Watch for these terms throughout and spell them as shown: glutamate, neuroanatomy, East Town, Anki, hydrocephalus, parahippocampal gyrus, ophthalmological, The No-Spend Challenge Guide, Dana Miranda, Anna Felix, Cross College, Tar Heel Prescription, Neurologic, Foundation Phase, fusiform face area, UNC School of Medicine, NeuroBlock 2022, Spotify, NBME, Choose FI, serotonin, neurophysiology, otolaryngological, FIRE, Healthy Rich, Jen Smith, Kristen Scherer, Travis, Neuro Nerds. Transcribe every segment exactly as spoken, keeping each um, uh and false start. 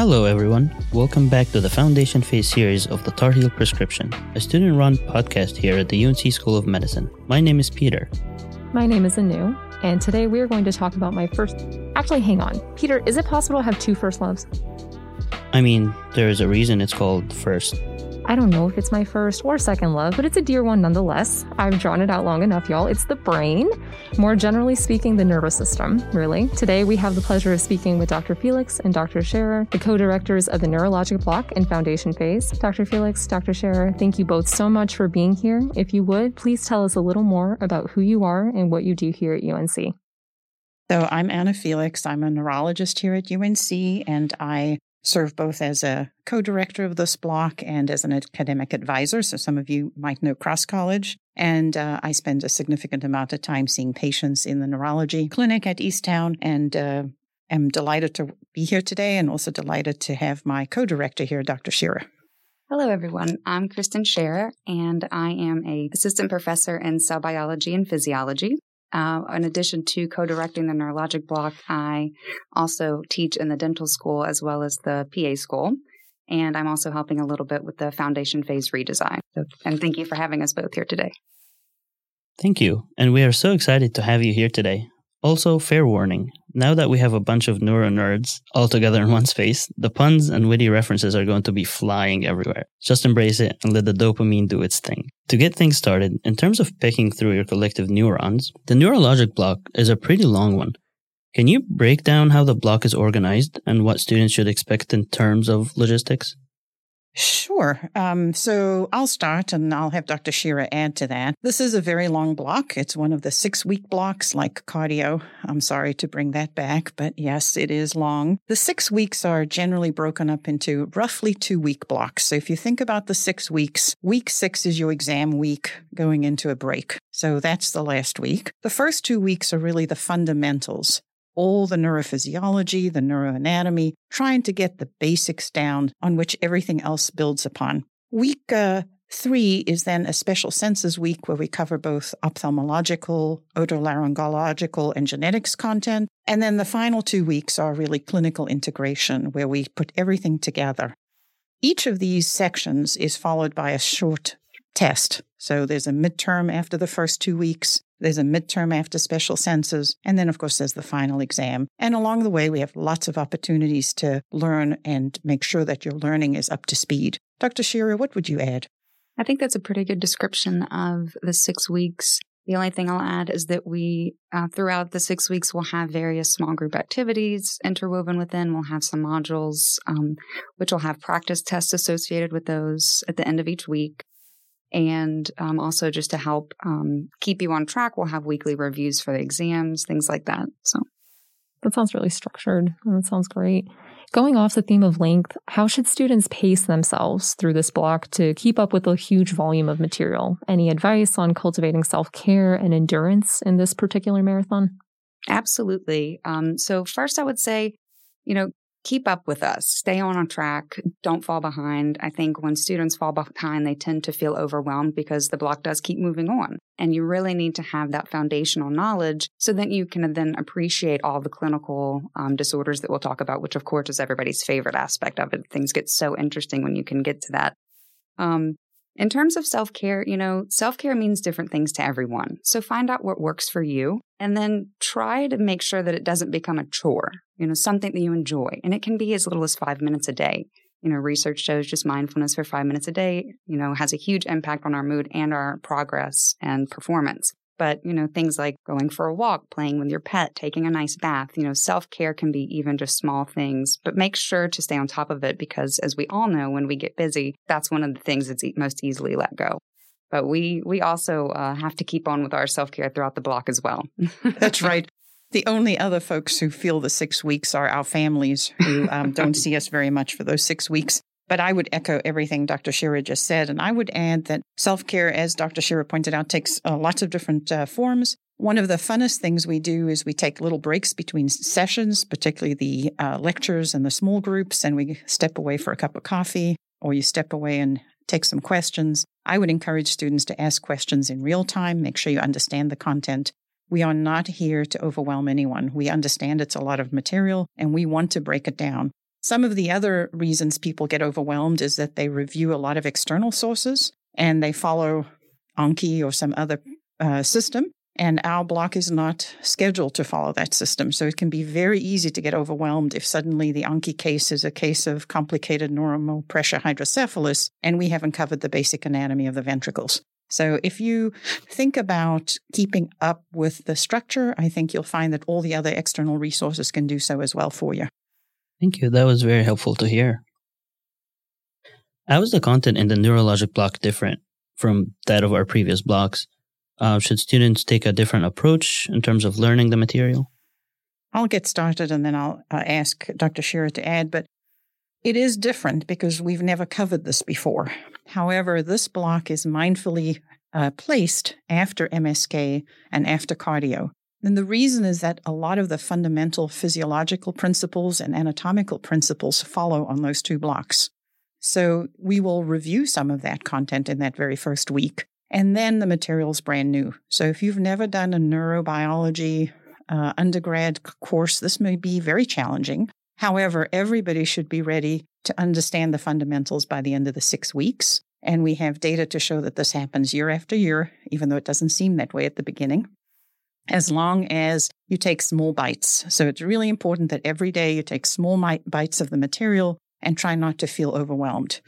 Hello everyone, welcome back to the Foundation Phase series of the Tar Heel Prescription, a student-run podcast here at the U N C School of Medicine. My name is Peter. My name is Anu, and today we are going to talk about my first... Actually, hang on. Peter, is it possible to have two first loves? I mean, there is a reason it's called first. I don't know if it's my first or second love, but it's a dear one nonetheless. I've drawn it out long enough, y'all. It's the brain. More generally speaking, the nervous system, really. Today, we have the pleasure of speaking with Doctor Felix and Doctor Scherer, the co-directors of the Neurologic block and Foundation Phase. Doctor Felix, Doctor Scherer, thank you both so much for being here. If you would, please tell us a little more about who you are and what you do here at U N C. So I'm Anna Felix. I'm a neurologist here at U N C, and I serve both as a co-director of this block and as an academic advisor. So some of you might know Cross College. And uh, I spend a significant amount of time seeing patients in the neurology clinic at East Town. And uh, am delighted to be here today and also delighted to have my co-director here, Doctor Scherer. Hello, everyone. I'm Kristen Scherer, and I am an assistant professor in cell biology and physiology. Uh, in addition to co-directing the neurologic block, I also teach in the dental school as well as the P A school, and I'm also helping a little bit with the foundation phase redesign. So, and thank you for having us both here today. Thank you, and we are so excited to have you here today. Also, fair warning, now that we have a bunch of neuro nerds all together in one space, the puns and witty references are going to be flying everywhere. Just embrace it and let the dopamine do its thing. To get things started, in terms of picking through your collective neurons, the neurologic block is a pretty long one. Can you break down how the block is organized and what students should expect in terms of logistics? Sure. Um, so I'll start and I'll have Doctor Scherer add to that. This is a very long block. It's one of the six-week blocks like cardio. I'm sorry to bring that back, but yes, it is long. The six weeks are generally broken up into roughly two-week blocks. So if you think about the six weeks, week six is your exam week going into a break. So that's the last week. The first two weeks are really the fundamentals. All the neurophysiology, the neuroanatomy, trying to get the basics down on which everything else builds upon. Week uh, three is then a special senses week where we cover both ophthalmological, otolaryngological, and genetics content. And then the final two weeks are really clinical integration where we put everything together. Each of these sections is followed by a short test. So there's a midterm after the first two weeks. There's a midterm after special senses, and then, of course, there's the final exam. And along the way, we have lots of opportunities to learn and make sure that your learning is up to speed. Doctor Scherer, what would you add? I think that's a pretty good description of the six weeks. The only thing I'll add is that we, uh, throughout the six weeks, we'll have various small group activities interwoven within. We'll have some modules, um, which will have practice tests associated with those at the end of each week. And um, also just to help um, keep you on track, we'll have weekly reviews for the exams, things like that. So that sounds really structured. That sounds great. Going off the theme of length, how should students pace themselves through this block to keep up with the huge volume of material? Any advice on cultivating self-care and endurance in this particular marathon? Absolutely. Um, so first, I would say, you know, keep up with us, stay on track, don't fall behind. I think when students fall behind, they tend to feel overwhelmed because the block does keep moving on. And you really need to have that foundational knowledge so that you can then appreciate all the clinical um, disorders that we'll talk about, which of course is everybody's favorite aspect of it. Things get so interesting when you can get to that. Um, in terms of self-care, you know, self-care means different things to everyone. So find out what works for you and then try to make sure that it doesn't become a chore. You know, something that you enjoy. And it can be as little as five minutes a day. You know, research shows just mindfulness for five minutes a day, you know, has a huge impact on our mood and our progress and performance. But, you know, things like going for a walk, playing with your pet, taking a nice bath, you know, self-care can be even just small things. But make sure to stay on top of it because, as we all know, when we get busy, that's one of the things that's e- most easily let go. But we, we also uh, have to keep on with our self-care throughout the block as well. That's right. The only other folks who feel the six weeks are our families who um, don't see us very much for those six weeks. But I would echo everything Doctor Scherer just said. And I would add that self-care, as Doctor Scherer pointed out, takes uh, lots of different uh, forms. One of the funnest things we do is we take little breaks between sessions, particularly the uh, lectures and the small groups, and we step away for a cup of coffee, or you step away and take some questions. I would encourage students to ask questions in real time, make sure you understand the content. We are not here to overwhelm anyone. We understand it's a lot of material, and we want to break it down. Some of the other reasons people get overwhelmed is that they review a lot of external sources and they follow Anki or some other uh, system. And our block is not scheduled to follow that system. So it can be very easy to get overwhelmed if suddenly the Anki case is a case of complicated normal pressure hydrocephalus, and we haven't covered the basic anatomy of the ventricles. So if you think about keeping up with the structure, I think you'll find that all the other external resources can do so as well for you. Thank you. That was very helpful to hear. How is the content in the Neurologic block different from that of our previous blocks? Uh, should students take a different approach in terms of learning the material? I'll get started and then I'll uh, ask Doctor Scherer to add, but it is different because we've never covered this before. However, this block is mindfully uh, placed after M S K and after cardio. And the reason is that a lot of the fundamental physiological principles and anatomical principles follow on those two blocks. So we will review some of that content in that very first week. And then the material's brand new. So if you've never done a neurobiology uh, undergrad course, this may be very challenging. However, everybody should be ready to understand the fundamentals by the end of the six weeks. And we have data to show that this happens year after year, even though it doesn't seem that way at the beginning, as long as you take small bites. So it's really important that every day you take small bites of the material and try not to feel overwhelmed.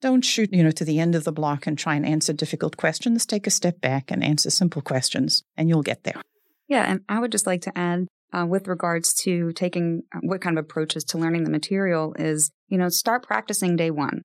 Don't shoot, you know, to the end of the block and try and answer difficult questions. Take a step back and answer simple questions, and you'll get there. Yeah, and I would just like to add, uh, with regards to taking what kind of approaches to learning the material is, you know, start practicing day one.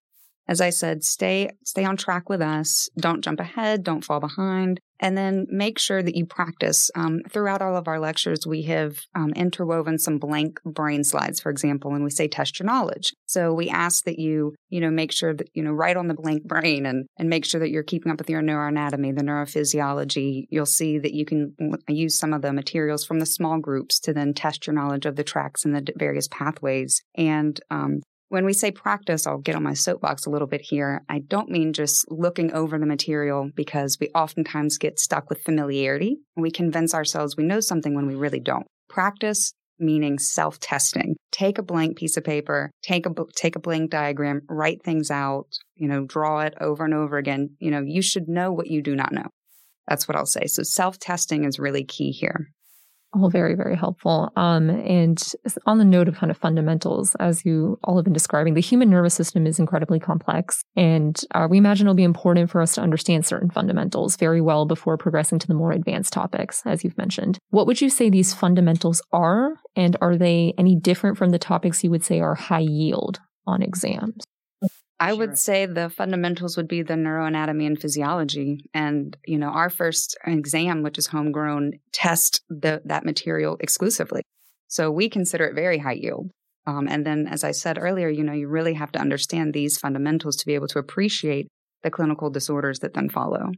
As I said, stay stay on track with us. Don't jump ahead. Don't fall behind. And then make sure that you practice. Um, throughout all of our lectures, we have um, interwoven some blank brain slides, for example, and we say test your knowledge. So we ask that you, you know, make sure that, you know, write on the blank brain and, and make sure that you're keeping up with your neuroanatomy, the neurophysiology. You'll see that you can use some of the materials from the small groups to then test your knowledge of the tracts and the various pathways. And um when we say practice, I'll get on my soapbox a little bit here. I don't mean just looking over the material, because we oftentimes get stuck with familiarity. We convince ourselves we know something when we really don't. Practice meaning self-testing. Take a blank piece of paper, take a take a blank diagram, write things out, you know, draw it over and over again. You know, you should know what you do not know. That's what I'll say. So self-testing is really key here. All very, very helpful. Um, and on the note of kind of fundamentals, as you all have been describing, the human nervous system is incredibly complex. And uh, we imagine it'll be important for us to understand certain fundamentals very well before progressing to the more advanced topics, as you've mentioned. What would you say these fundamentals are? And are they any different from the topics you would say are high yield on exams? I would say the fundamentals would be the neuroanatomy and physiology. And, you know, our first exam, which is homegrown, test the, that material exclusively. So we consider it very high yield. Um, and then, as I said earlier, you know, you really have to understand these fundamentals to be able to appreciate the clinical disorders that then follow.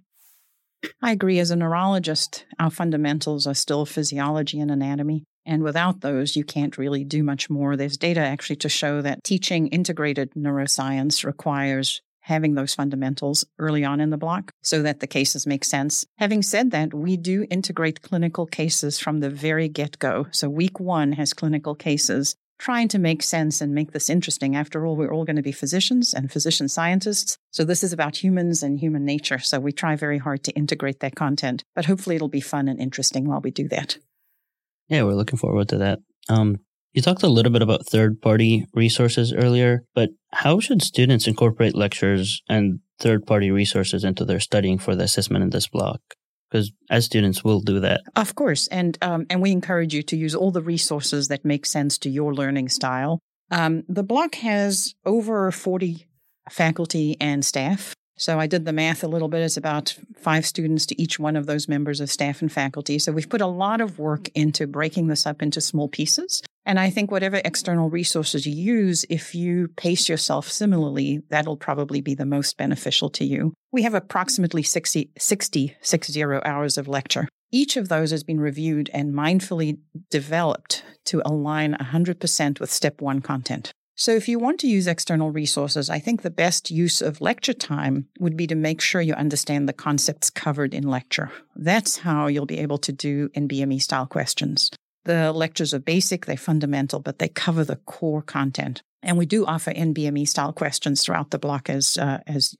I agree. As a neurologist, our fundamentals are still physiology and anatomy. And without those, you can't really do much more. There's data actually to show that teaching integrated neuroscience requires having those fundamentals early on in the block so that the cases make sense. Having said that, we do integrate clinical cases from the very get-go. So week one has clinical cases, trying to make sense and make this interesting. After all, we're all going to be physicians and physician scientists. So this is about humans and human nature. So we try very hard to integrate that content, but hopefully it'll be fun and interesting while we do that. Yeah, we're looking forward to that. Um, you talked a little bit about third-party resources earlier, but how should students incorporate lectures and third-party resources into their studying for the assessment in this block? Because as students, we'll do that. Of course, and um, and we encourage you to use all the resources that make sense to your learning style. Um, the block has over forty faculty and staff. So I did the math a little bit. It's about five students to each one of those members of staff and faculty. So we've put a lot of work into breaking this up into small pieces. And I think whatever external resources you use, if you pace yourself similarly, that'll probably be the most beneficial to you. We have approximately sixty, sixty, sixty hours of lecture. Each of those has been reviewed and mindfully developed to align one hundred percent with step one content. So if you want to use external resources, I think the best use of lecture time would be to make sure you understand the concepts covered in lecture. That's how you'll be able to do N B M E-style questions. The lectures are basic, they're fundamental, but they cover the core content. And we do offer N B M E-style questions throughout the block, as uh, as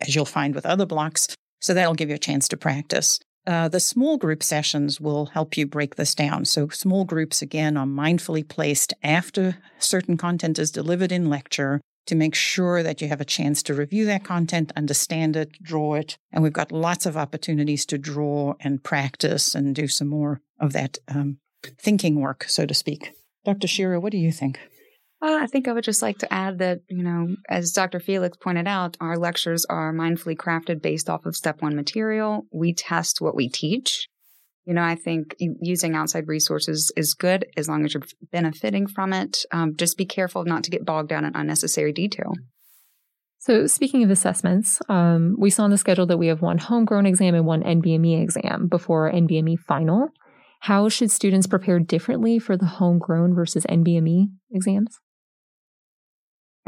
as you'll find with other blocks. So that'll give you a chance to practice. Uh, the small group sessions will help you break this down. So small groups, again, are mindfully placed after certain content is delivered in lecture to make sure that you have a chance to review that content, understand it, draw it. And we've got lots of opportunities to draw and practice and do some more of that um, thinking work, so to speak. Doctor Scherer, what do you think? Well, I think I would just like to add that, you know, as Doctor Felix pointed out, our lectures are mindfully crafted based off of step one material. We test what we teach. You know, I think using outside resources is good as long as you're benefiting from it. Um, just be careful not to get bogged down in unnecessary detail. So speaking of assessments, um, we saw on the schedule that we have one homegrown exam and one N B M E exam before our N B M E final. How should students prepare differently for the homegrown versus N B M E exams?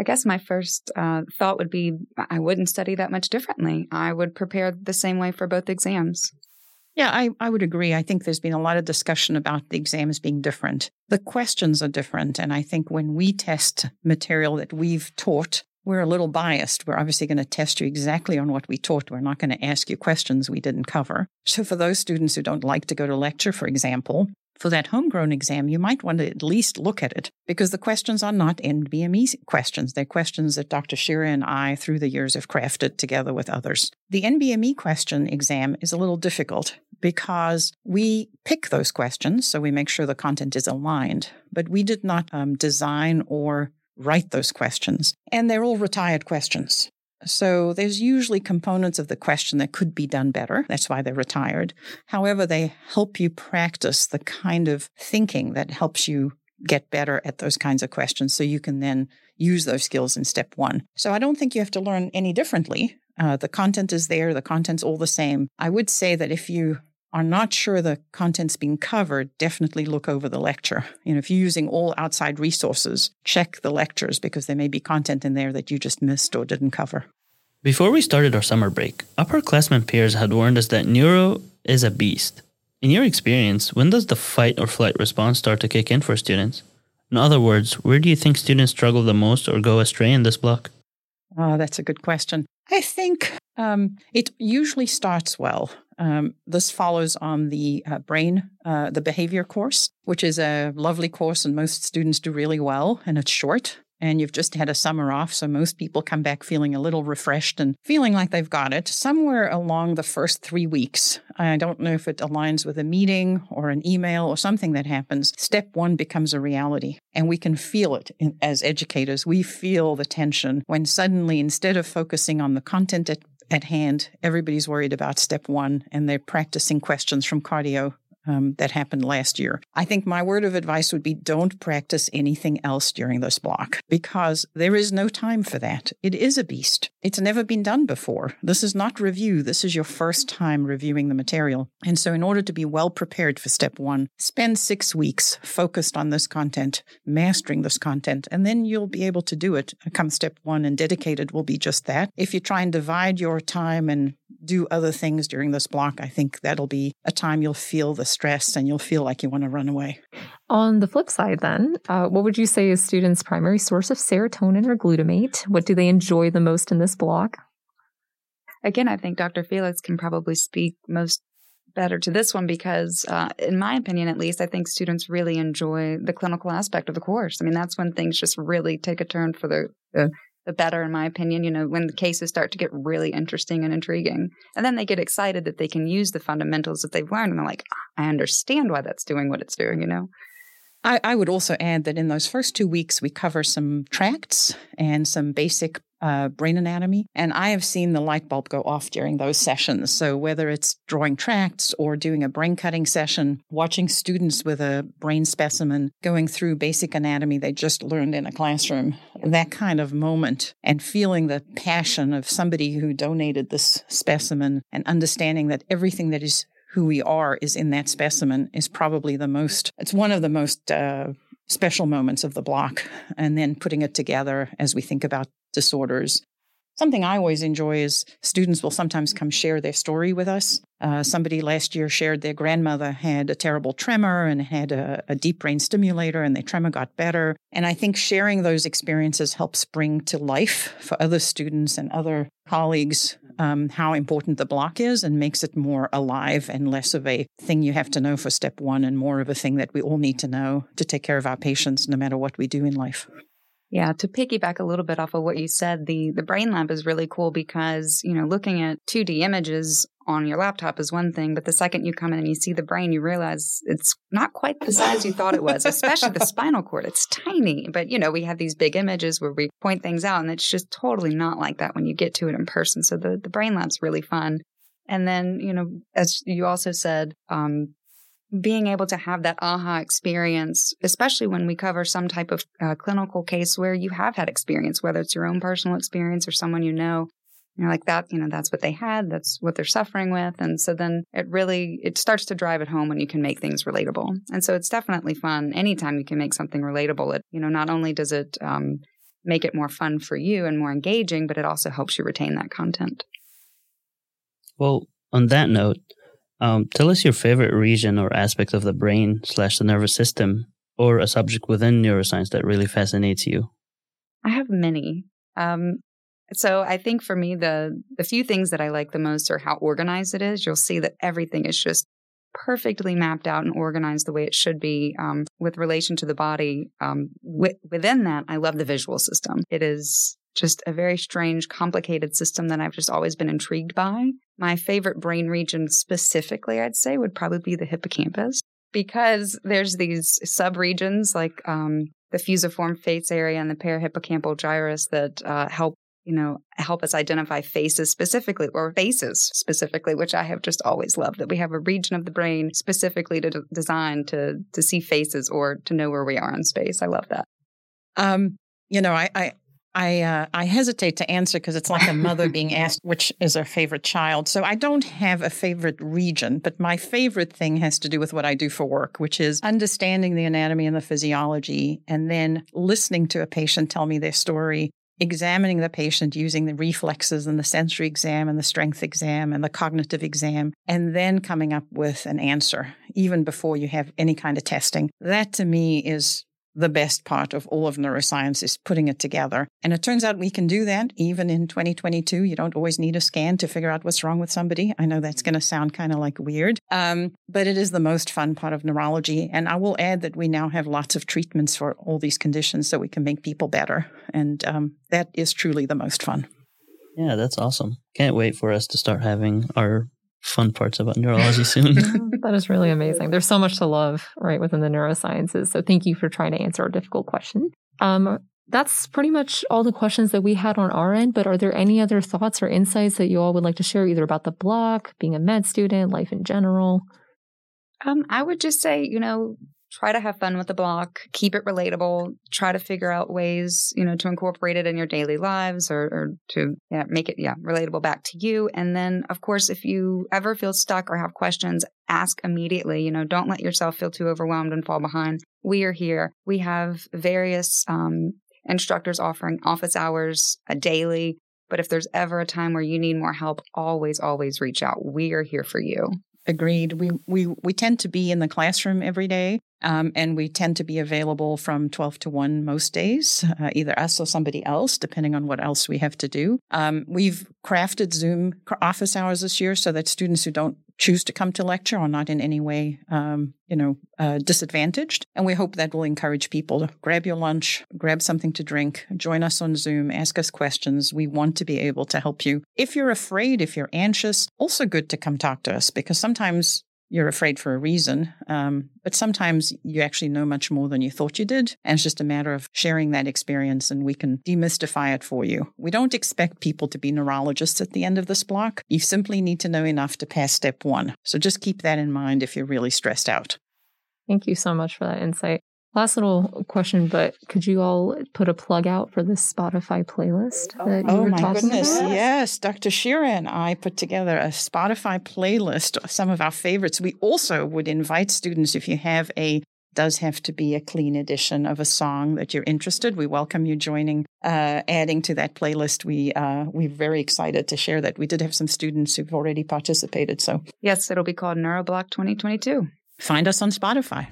I guess my first uh, thought would be I wouldn't study that much differently. I would prepare the same way for both exams. Yeah, I, I would agree. I think there's been a lot of discussion about the exams being different. The questions are different. And I think when we test material that we've taught, we're a little biased. We're obviously going to test you exactly on what we taught. We're not going to ask you questions we didn't cover. So for those students who don't like to go to lecture, for example, for that homegrown exam, you might want to at least look at it because the questions are not N B M E questions. They're questions that Doctor Scherer and I, through the years, have crafted together with others. The N B M E question exam is a little difficult because we pick those questions, so we make sure the content is aligned, but we did not um, design or write those questions. And they're all retired questions. So there's usually components of the question that could be done better. That's why they're retired. However, they help you practice the kind of thinking that helps you get better at those kinds of questions so you can then use those skills in step one. So I don't think you have to learn any differently. Uh, the content is there. The content's all the same. I would say that if you are not sure the content's being covered, definitely look over the lecture. You know, if you're using all outside resources, check the lectures because there may be content in there that you just missed or didn't cover. Before we started our summer break, upperclassmen peers had warned us that neuro is a beast. In your experience, when does the fight or flight response start to kick in for students? In other words, where do you think students struggle the most or go astray in this block? Oh, that's a good question. I think um, it usually starts well. Um, this follows on the uh, brain, uh, the behavior course, which is a lovely course and most students do really well and it's short and you've just had a summer off. So most people come back feeling a little refreshed and feeling like they've got it somewhere along the first three weeks. I don't know if it aligns with a meeting or an email or something that happens. Step one becomes a reality and we can feel it in, as educators. We feel the tension when suddenly instead of focusing on the content at At hand, everybody's worried about step one, and they're practicing questions from cardio um, that happened last year. I think my word of advice would be don't practice anything else during this block because there is no time for that. It is a beast. It's never been done before. This is not review. This is your first time reviewing the material. And so in order to be well prepared for step one, spend six weeks focused on this content, mastering this content, and then you'll be able to do it come step one, and dedicated will be just that. If you try and divide your time and do other things during this block, I think that'll be a time you'll feel the stress and you'll feel like you want to run away. On the flip side then, uh, what would you say is students' primary source of serotonin or glutamate? What do they enjoy the most in this block? Again, I think Doctor Felix can probably speak most better to this one because uh, in my opinion, at least, I think students really enjoy the clinical aspect of the course. I mean, that's when things just really take a turn for the uh, the better, in my opinion, you know, when the cases start to get really interesting and intriguing. And then they get excited that they can use the fundamentals that they've learned. And they're like, I understand why that's doing what it's doing, you know. I, I would also add that in those first two weeks, we cover some tracts and some basic uh, brain anatomy. And I have seen the light bulb go off during those sessions. So whether it's drawing tracts or doing a brain cutting session, watching students with a brain specimen going through basic anatomy they just learned in a classroom, that kind of moment and feeling the passion of somebody who donated this specimen and understanding that everything that is who we are is in that specimen is probably the most, it's one of the most uh, special moments of the block. And then putting it together as we think about disorders. Something I always enjoy is students will sometimes come share their story with us. Uh, somebody last year shared their grandmother had a terrible tremor and had a, a deep brain stimulator, and their tremor got better. And I think sharing those experiences helps bring to life for other students and other colleagues um, how important the block is, and makes it more alive and less of a thing you have to know for step one and more of a thing that we all need to know to take care of our patients no matter what we do in life. Yeah, to piggyback a little bit off of what you said, the, the Brain Lab is really cool because, you know, looking at two D images on your laptop is one thing, but the second you come in and you see the brain, you realize it's not quite the size you thought it was, especially the spinal cord. It's tiny. But, you know, we have these big images where we point things out, and it's just totally not like that when you get to it in person. So the, the Brain Lab's really fun. And then, you know, as you also said, um, being able to have that aha experience, especially when we cover some type of uh, clinical case where you have had experience, whether it's your own personal experience or someone you know, you know, like that, you know, that's what they had, that's what they're suffering with. And so then it really, it starts to drive it home when you can make things relatable. And so it's definitely fun. Anytime you can make something relatable, it, you know, not only does it um, make it more fun for you and more engaging, but it also helps you retain that content. Well, on that note, Um, tell us your favorite region or aspect of the brain slash the nervous system, or a subject within neuroscience that really fascinates you. I have many. Um, so I think for me, the the few things that I like the most are how organized it is. You'll see that everything is just perfectly mapped out and organized the way it should be um, with relation to the body. Um, w- within that, I love the visual system. It is just a very strange, complicated system that I've just always been intrigued by. My favorite brain region specifically, I'd say, would probably be the hippocampus, because there's these subregions like um, the fusiform face area and the parahippocampal gyrus that uh, help, you know, help us identify faces specifically, or faces specifically, which I have just always loved, that we have a region of the brain specifically to d- designed to to see faces or to know where we are in space. I love that. Um, you know, I. I I uh, I hesitate to answer because it's like a mother being asked which is her favorite child. So I don't have a favorite region, but my favorite thing has to do with what I do for work, which is understanding the anatomy and the physiology, and then listening to a patient tell me their story, examining the patient using the reflexes and the sensory exam and the strength exam and the cognitive exam, and then coming up with an answer, even before you have any kind of testing. That to me is the best part of all of neuroscience, is putting it together. And it turns out we can do that even in twenty twenty-two. You don't always need a scan to figure out what's wrong with somebody. I know that's going to sound kind of like weird, um, but it is the most fun part of neurology. And I will add that we now have lots of treatments for all these conditions so we can make people better. And um, that is truly the most fun. Yeah, that's awesome. Can't wait for us to start having our fun parts about neurology soon. That is really amazing. There's so much to love right within the neurosciences. So thank you for trying to answer a difficult question. Um, that's pretty much all the questions that we had on our end, but are there any other thoughts or insights that you all would like to share, either about the block, being a med student, life in general? Um, I would just say, you know, try to have fun with the block, keep it relatable, try to figure out ways, you know, to incorporate it in your daily lives, or, or to yeah, make it, yeah, relatable back to you. And then, of course, if you ever feel stuck or have questions, ask immediately. You know, don't let yourself feel too overwhelmed and fall behind. We are here. We have various um, instructors offering office hours daily. But if there's ever a time where you need more help, always, always reach out. We are here for you. Agreed. We we we tend to be in the classroom every day, um, and we tend to be available from twelve to one most days, uh, either us or somebody else, depending on what else we have to do. Um, we've crafted Zoom office hours this year so that students who don't choose to come to lecture are not in any way, um, you know, uh, disadvantaged. And we hope that will encourage people to grab your lunch, grab something to drink, join us on Zoom, ask us questions. We want to be able to help you. If you're afraid, if you're anxious, also good to come talk to us, because sometimes you're afraid for a reason, um, but sometimes you actually know much more than you thought you did. And it's just a matter of sharing that experience, and we can demystify it for you. We don't expect people to be neurologists at the end of this block. You simply need to know enough to pass step one. So just keep that in mind if you're really stressed out. Thank you so much for that insight. Last little question, but could you all put a plug out for this Spotify playlist that you oh were talking about? Oh, my goodness. Yes. Doctor Scherer and I put together a Spotify playlist of some of our favorites. We also would invite students, if you have a does have to be a clean edition of a song that you're interested. We welcome you joining, uh, adding to that playlist. We, uh, we're very excited to share that. We did have some students who've already participated. So yes, it'll be called NeuroBlock twenty twenty-two. Find us on Spotify.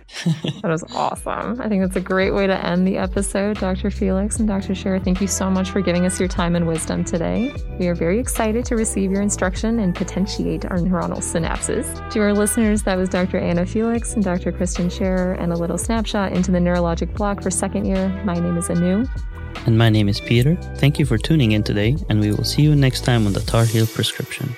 That was awesome. I think that's a great way to end the episode. Doctor Felix and Doctor Scherer, thank you so much for giving us your time and wisdom today. We are very excited to receive your instruction and potentiate our neuronal synapses. To our listeners, that was Doctor Anna Felix and Doctor Kristen Scherer and a little snapshot into the Neurologic block for second year. My name is Anu. And my name is Peter. Thank you for tuning in today, and we will see you next time on the Tar Heel Prescription.